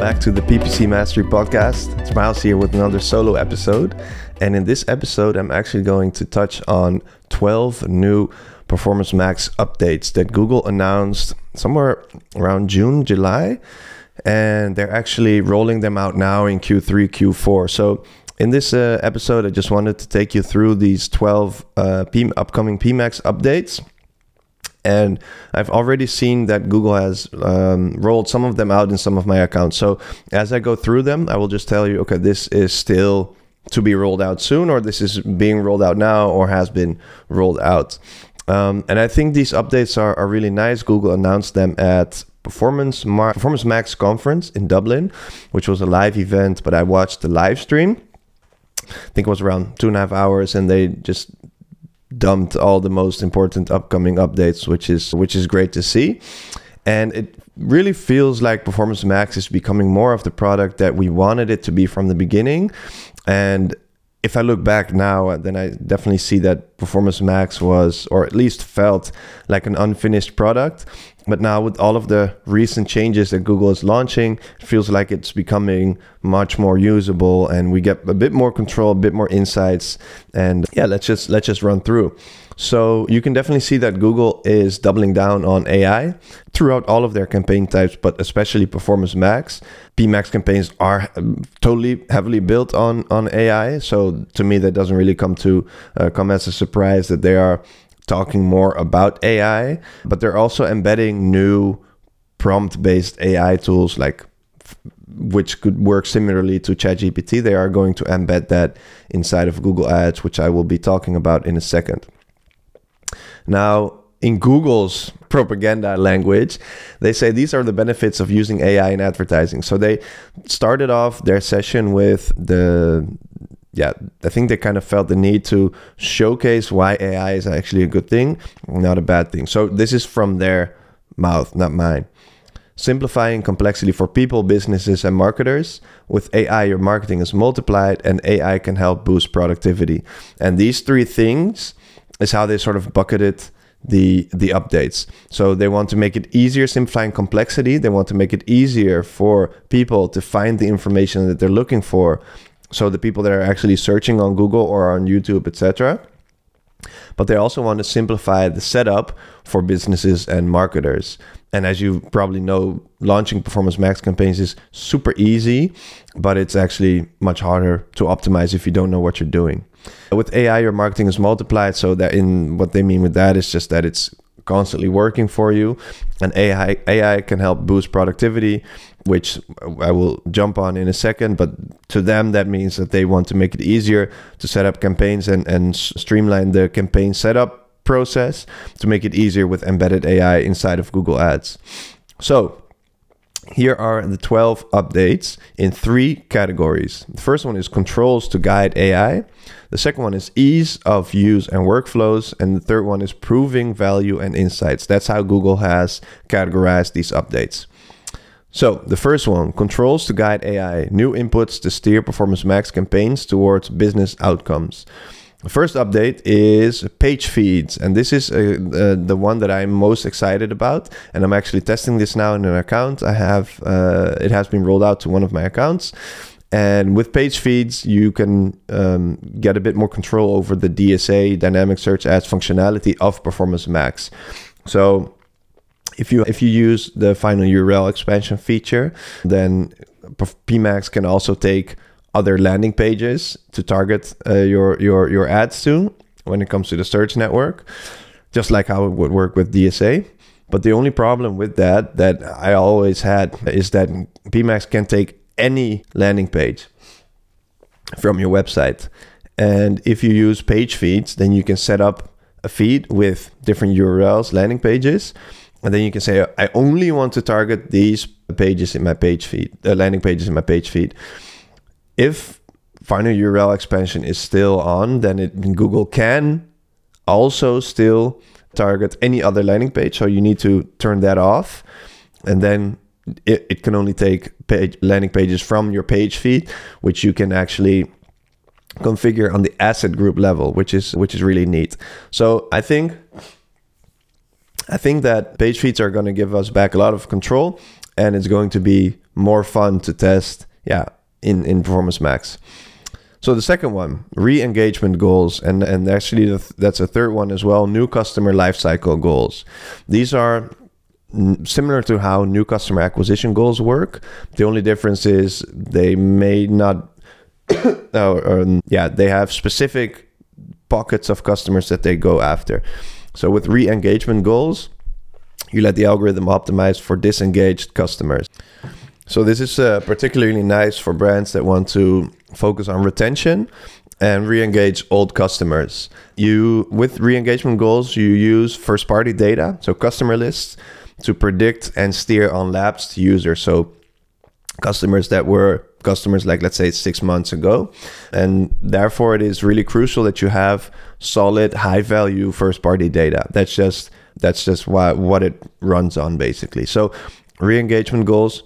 back to the PPC Mastery Podcast. It's Miles here with another solo episode. And in this episode, I'm actually going to touch on 12 new Performance Max updates that Google announced somewhere around June, July. And they're actually rolling them out now in Q3, Q4. So in this episode, I just wanted to take you through these 12 upcoming PMax updates. And I've already seen that Google has rolled some of them out in some of my accounts. So as I go through them, I will just tell you, okay, this is still to be rolled out soon, or this is being rolled out now, or has been rolled out. And I think these updates are really nice. Google announced them at Performance Max conference in Dublin, which was a live event, but I watched the live stream. I think it was around 2.5 hours, and they just dumped all the most important upcoming updates, which is great to see. And it really feels like Performance Max is becoming more of the product that we wanted it to be from the beginning. And if I look back now, then I definitely see that Performance Max was, or at least felt like, an unfinished product. But now with all of the recent changes that Google is launching, it feels like it's becoming much more usable, and we get a bit more control, a bit more insights. And yeah, let's just run through. So you can definitely see that Google is doubling down on AI throughout all of their campaign types, but especially Performance Max. PMax campaigns are totally heavily built on AI. So to me, that doesn't really come as a surprise that they are talking more about AI, but they're also embedding new prompt-based AI tools, like which could work similarly to ChatGPT. They are going to embed that inside of Google Ads, which I will be talking about in a second. Now, in Google's propaganda language, they say these are the benefits of using AI in advertising. So they started off their session with I think they kind of felt the need to showcase why AI is actually a good thing, not a bad thing. So this is from their mouth, not mine. Simplifying complexity for people, businesses, and marketers. With AI, your marketing is multiplied, and AI can help boost productivity. And these three things is how they sort of bucketed the updates. So they want to make it easier, simplifying complexity. They want to make it easier for people to find the information that they're looking for. So the people that are actually searching on Google or on YouTube, etc. But they also want to simplify the setup for businesses and marketers. And as you probably know, launching Performance Max campaigns is super easy, but it's actually much harder to optimize if you don't know what you're doing. With AI, your marketing is multiplied. So that in what they mean with that is just that it's constantly working for you, and AI can help boost productivity, which I will jump on in a second. But to them, that means that they want to make it easier to set up campaigns and streamline the campaign setup process to make it easier with embedded AI inside of Google Ads. So here are the 12 updates in three categories. The first one is controls to guide AI. The second one is ease of use and workflows. And the third one is proving value and insights. That's how Google has categorized these updates. So the first one, controls to guide AI, new inputs to steer Performance Max campaigns towards business outcomes. The first update is page feeds, and this is the one that I'm most excited about, and I'm actually testing this now in an account. I have it has been rolled out to one of my accounts, and with page feeds, you can get a bit more control over the DSA, dynamic search ads functionality of Performance Max. So if you use the final URL expansion feature, then PMax can also take other landing pages to target your ads to when it comes to the search network, just like how it would work with DSA. But the only problem with that I always had is that PMax can take any landing page from your website. And if you use page feeds, then you can set up a feed with different URLs, landing pages, and then you can say, I only want to target these pages in my page feed, landing pages in my page feed. If final URL expansion is still on, then Google can also still target any other landing page. So you need to turn that off, and then it can only take landing pages from your page feed, which you can actually configure on the asset group level, which is really neat. So I think that page feeds are going to give us back a lot of control. and it's going to be more fun to test in Performance Max. So the second one, re-engagement goals, and actually that's a third one as well, new customer lifecycle goals. These are similar to how new customer acquisition goals work. The only difference is they may not, they have specific pockets of customers that they go after. So with re-engagement goals, you let the algorithm optimize for disengaged customers. So this is particularly nice for brands that want to focus on retention and re-engage old customers. With re-engagement goals, you use first-party data, so customer lists, to predict and steer on lapsed users. So customers that were customers like, let's say, 6 months ago. And therefore, it is really crucial that you have solid, high-value first-party data. That's just what it runs on, basically. So re-engagement goals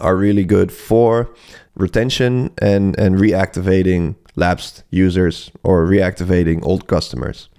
are really good for retention and reactivating lapsed users or reactivating old customers.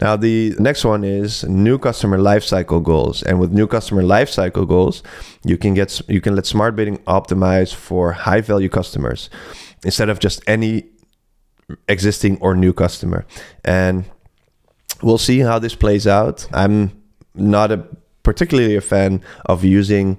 Now, the next one is new customer lifecycle goals. And with new customer lifecycle goals, you can let smart bidding optimize for high-value customers instead of just any existing or new customer. And we'll see how this plays out. I'm not particularly a fan of using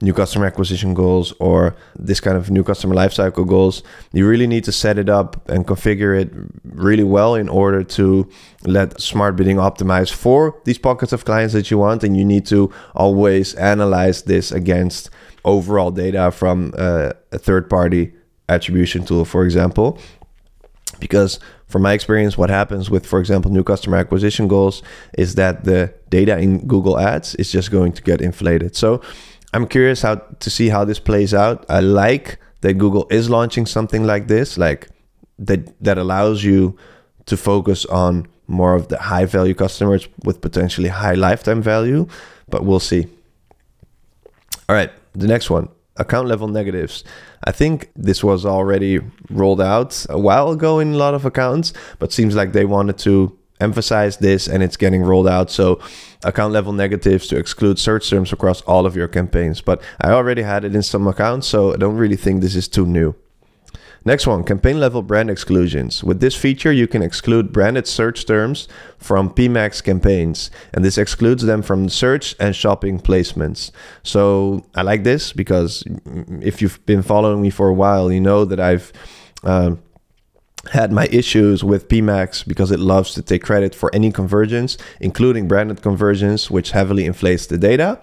new customer acquisition goals or this kind of new customer lifecycle goals. You really need to set it up and configure it really well in order to let smart bidding optimize for these pockets of clients that you want. And you need to always analyze this against overall data from a third-party attribution tool, for example. Because from my experience, what happens with, for example, new customer acquisition goals is that the data in Google Ads is just going to get inflated. So I'm curious to see how this plays out. I like that Google is launching something like this, like that allows you to focus on more of the high-value customers with potentially high lifetime value, but we'll see. All right, the next one. Account level negatives. I think this was already rolled out a while ago in a lot of accounts, but seems like they wanted to emphasize this and it's getting rolled out. So account level negatives to exclude search terms across all of your campaigns. But I already had it in some accounts, so I don't really think this is too new. Next one, campaign level brand exclusions. With this feature, you can exclude branded search terms from PMax campaigns, and this excludes them from search and shopping placements. So I like this because if you've been following me for a while, you know that I've had my issues with PMax because it loves to take credit for any convergence, including branded conversions, which heavily inflates the data.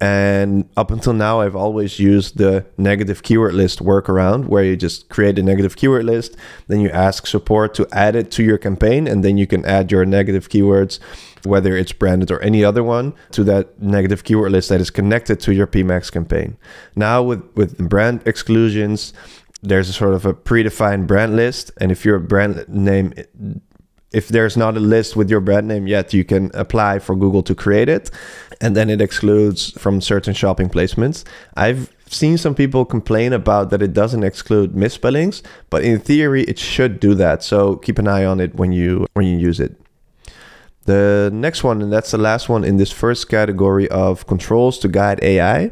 And up until now, I've always used the negative keyword list workaround, where you just create a negative keyword list, then you ask support to add it to your campaign, and then you can add your negative keywords, whether it's branded or any other one, to that negative keyword list that is connected to your PMax campaign. Now with brand exclusions, there's a sort of a predefined brand list, and if your brand name, if there's not a list with your brand name yet, you can apply for Google to create it, and then it excludes from certain shopping placements. I've seen some people complain about that it doesn't exclude misspellings, but in theory, it should do that. So keep an eye on it when you use it. The next one, and that's the last one in this first category of controls to guide AI,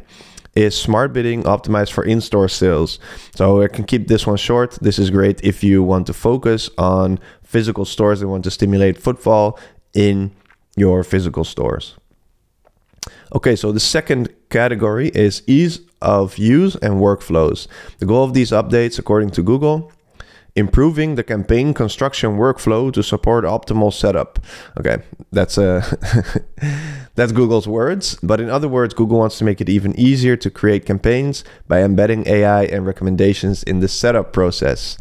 is smart bidding optimized for in-store sales. So I can keep this one short. This is great if you want to focus on physical stores and want to stimulate footfall in your physical stores. Okay, so the second category is ease of use and workflows. The goal of these updates, according to Google, improving the campaign construction workflow to support optimal setup. Okay, that's Google's words. But in other words, Google wants to make it even easier to create campaigns by embedding AI and recommendations in the setup process.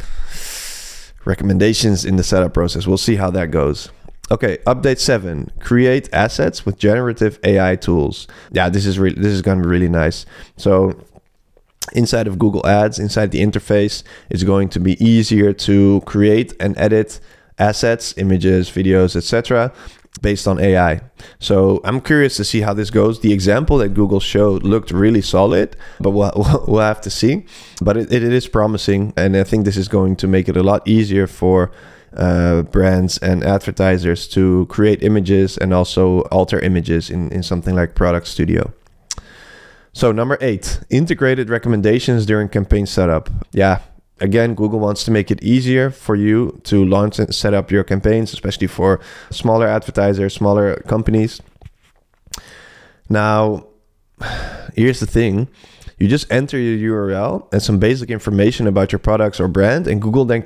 We'll see how that goes. Okay, update 7, create assets with generative AI tools. Yeah, this is going to be really nice. So inside of Google Ads, inside the interface, it's going to be easier to create and edit assets, images, videos, etc., based on AI. So I'm curious to see how this goes. The example that Google showed looked really solid, but we'll have to see. But it is promising, and I think this is going to make it a lot easier for brands and advertisers to create images and also alter images in something like Product Studio. So number 8, integrated recommendations during campaign setup. Yeah, again, Google wants to make it easier for you to launch and set up your campaigns, especially for smaller advertisers, smaller companies. Now, here's the thing. You just enter your URL and some basic information about your products or brand, and Google then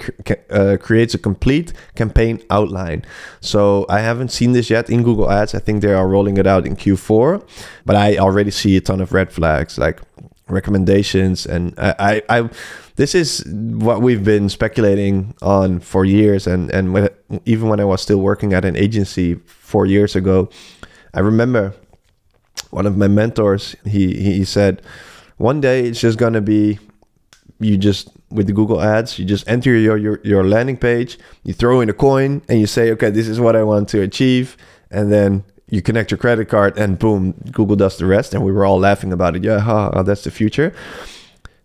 creates a complete campaign outline. So I haven't seen this yet in Google Ads. I think they are rolling it out in Q4, but I already see a ton of red flags, like recommendations. And I this is what we've been speculating on for years. And when, even when I was still working at an agency 4 years ago, I remember one of my mentors, he said, one day it's just going to be, you just, with the Google Ads, you just enter your landing page, you throw in a coin and you say, okay, this is what I want to achieve. And then you connect your credit card and boom, Google does the rest. And we were all laughing about it. Yeah, that's the future.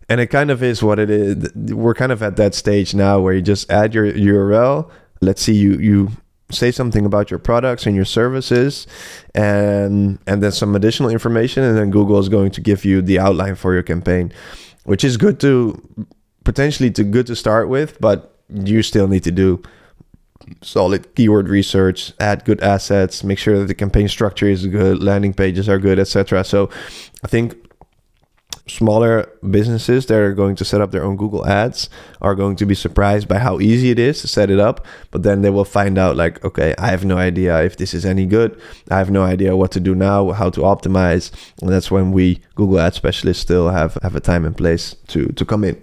And it kind of is what it is. We're kind of at that stage now where you just add your URL. Let's see, you say something about your products and your services and then some additional information, and then Google is going to give you the outline for your campaign, which is good to good to start with, but you still need to do solid keyword research, add good assets, make sure that the campaign structure is good, landing pages are good, etc. So I think smaller businesses that are going to set up their own Google Ads are going to be surprised by how easy it is to set it up. But then they will find out, like, okay, I have no idea if this is any good. I have no idea what to do now, how to optimize. And that's when we Google Ads specialists still have a time and place to come in.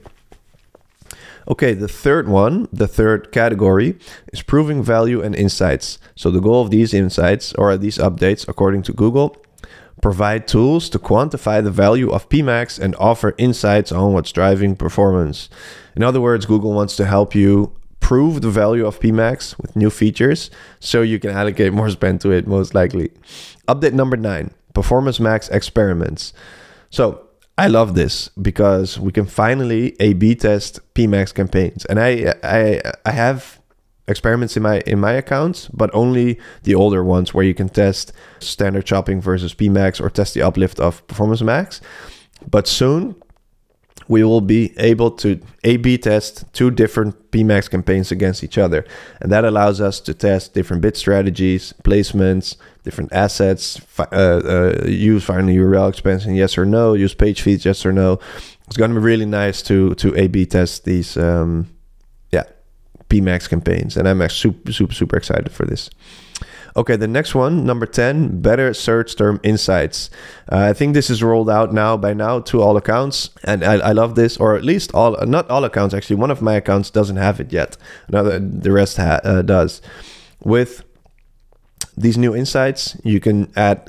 Okay, the third category is proving value and insights. So the goal of these insights, or these updates, according to Google, provide tools to quantify the value of PMax and offer insights on what's driving performance. In other words, Google wants to help you prove the value of PMax with new features so you can allocate more spend to it, most likely. Update number 9, Performance Max experiments. So I love this because we can finally A/B test PMax campaigns. And I have experiments in my accounts, but only the older ones where you can test standard shopping versus PMax or test the uplift of Performance Max. But soon we will be able to A/B test 2 different PMax campaigns against each other. And that allows us to test different bid strategies, placements, different assets, use final URL expansion, yes or no, use page feeds, yes or no. It's going to be really nice to A/B test these PMax campaigns, and I'm super excited for this. Okay, the next one, number 10, better search term insights. I think this is rolled out now to all accounts, and I love this, or at least not all accounts actually. One of my accounts doesn't have it yet. Another, the rest does. With these new insights, you can add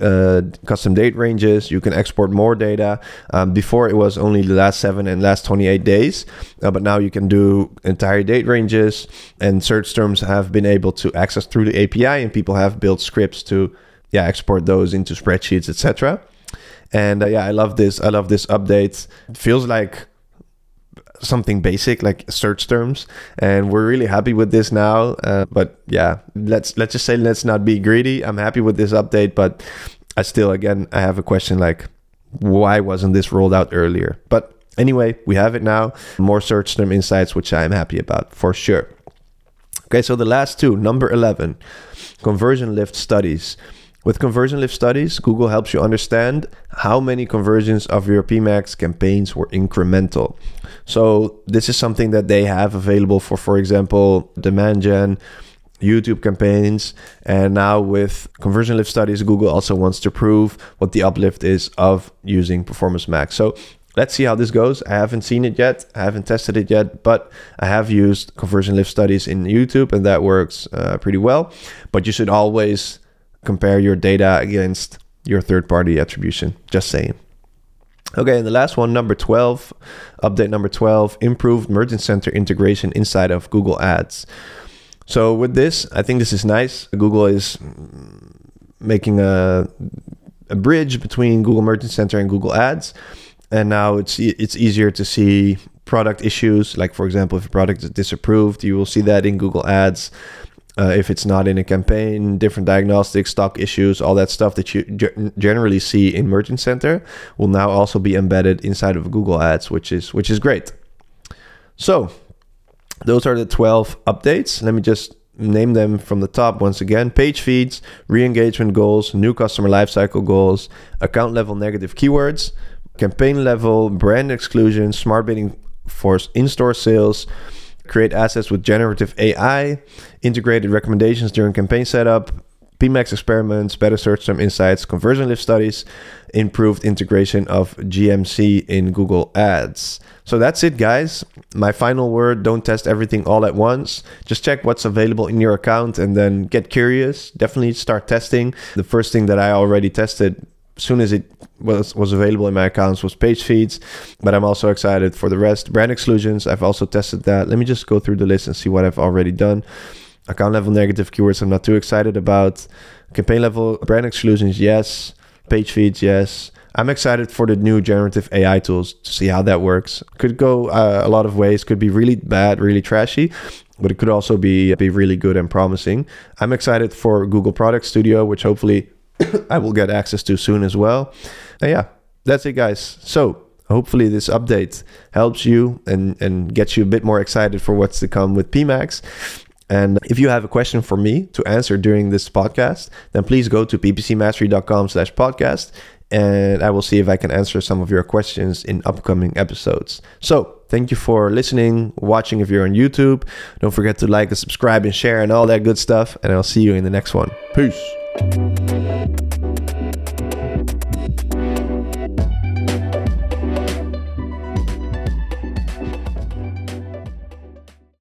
custom date ranges, you can export more data. Before it was only the last 7 and last 28 days, but now you can do entire date ranges, and search terms have been able to access through the API, and people have built scripts to export those into spreadsheets, etc. And I love this. I love this update. It feels like something basic, like search terms, and we're really happy with this now, but let's just say, let's not be greedy. I'm happy with this update, but I have a question, like, why wasn't this rolled out earlier? But anyway, we have it now, more search term insights, which I'm happy about for sure. Okay, so the last 2, number 11, conversion lift studies. With conversion lift studies, Google helps you understand how many conversions of your PMax campaigns were incremental. So this is something that they have available for example, demand gen, YouTube campaigns. And now with conversion lift studies, Google also wants to prove what the uplift is of using Performance Max. So let's see how this goes. I haven't seen it yet. I haven't tested it yet, but I have used conversion lift studies in YouTube, and that works pretty well. But you should always compare your data against your third-party attribution. Just saying. Okay, and the last one, number 12, update number 12, improved Merchant Center integration inside of Google Ads. So with this, I think this is nice. Google is making a bridge between Google Merchant Center and Google Ads. And now it's easier to see product issues. Like, for example, if a product is disapproved, you will see that in Google Ads. if it's not in a campaign, different diagnostics, stock issues, all that stuff that you generally see in Merchant Center will now also be embedded inside of Google Ads, which is great. So those are the 12 updates. Let me just name them from the top once again. Page feeds, re-engagement goals, new customer lifecycle goals, account level negative keywords, campaign level, brand exclusion, smart bidding for in-store sales, create assets with generative AI, integrated recommendations during campaign setup, PMAX experiments, better search term insights, conversion lift studies, improved integration of GMC in Google Ads. So that's it, guys. My final word, don't test everything all at once. Just check what's available in your account and then get curious. Definitely start testing. The first thing that I already tested as soon as it was available in my accounts was page feeds, but I'm also excited for the rest. Brand exclusions, I've also tested that. Let me just go through the list and see what I've already done. Account level negative keywords, I'm not too excited about. Campaign level brand exclusions, yes. Page feeds, yes. I'm excited for the new generative AI tools to see how that works. Could go a lot of ways. Could be really bad, really trashy, but it could also be really good and promising. I'm excited for Google Product Studio, which hopefully I will get access to soon as well. And yeah, that's it, guys. So hopefully this update helps you and gets you a bit more excited for what's to come with PMAX. And if you have a question for me to answer during this podcast, then please go to ppcmastery.com/podcast, and I will see if I can answer some of your questions in upcoming episodes. So thank you for listening, watching if you're on YouTube. Don't forget to like and subscribe and share and all that good stuff. And I'll see you in the next one. Peace.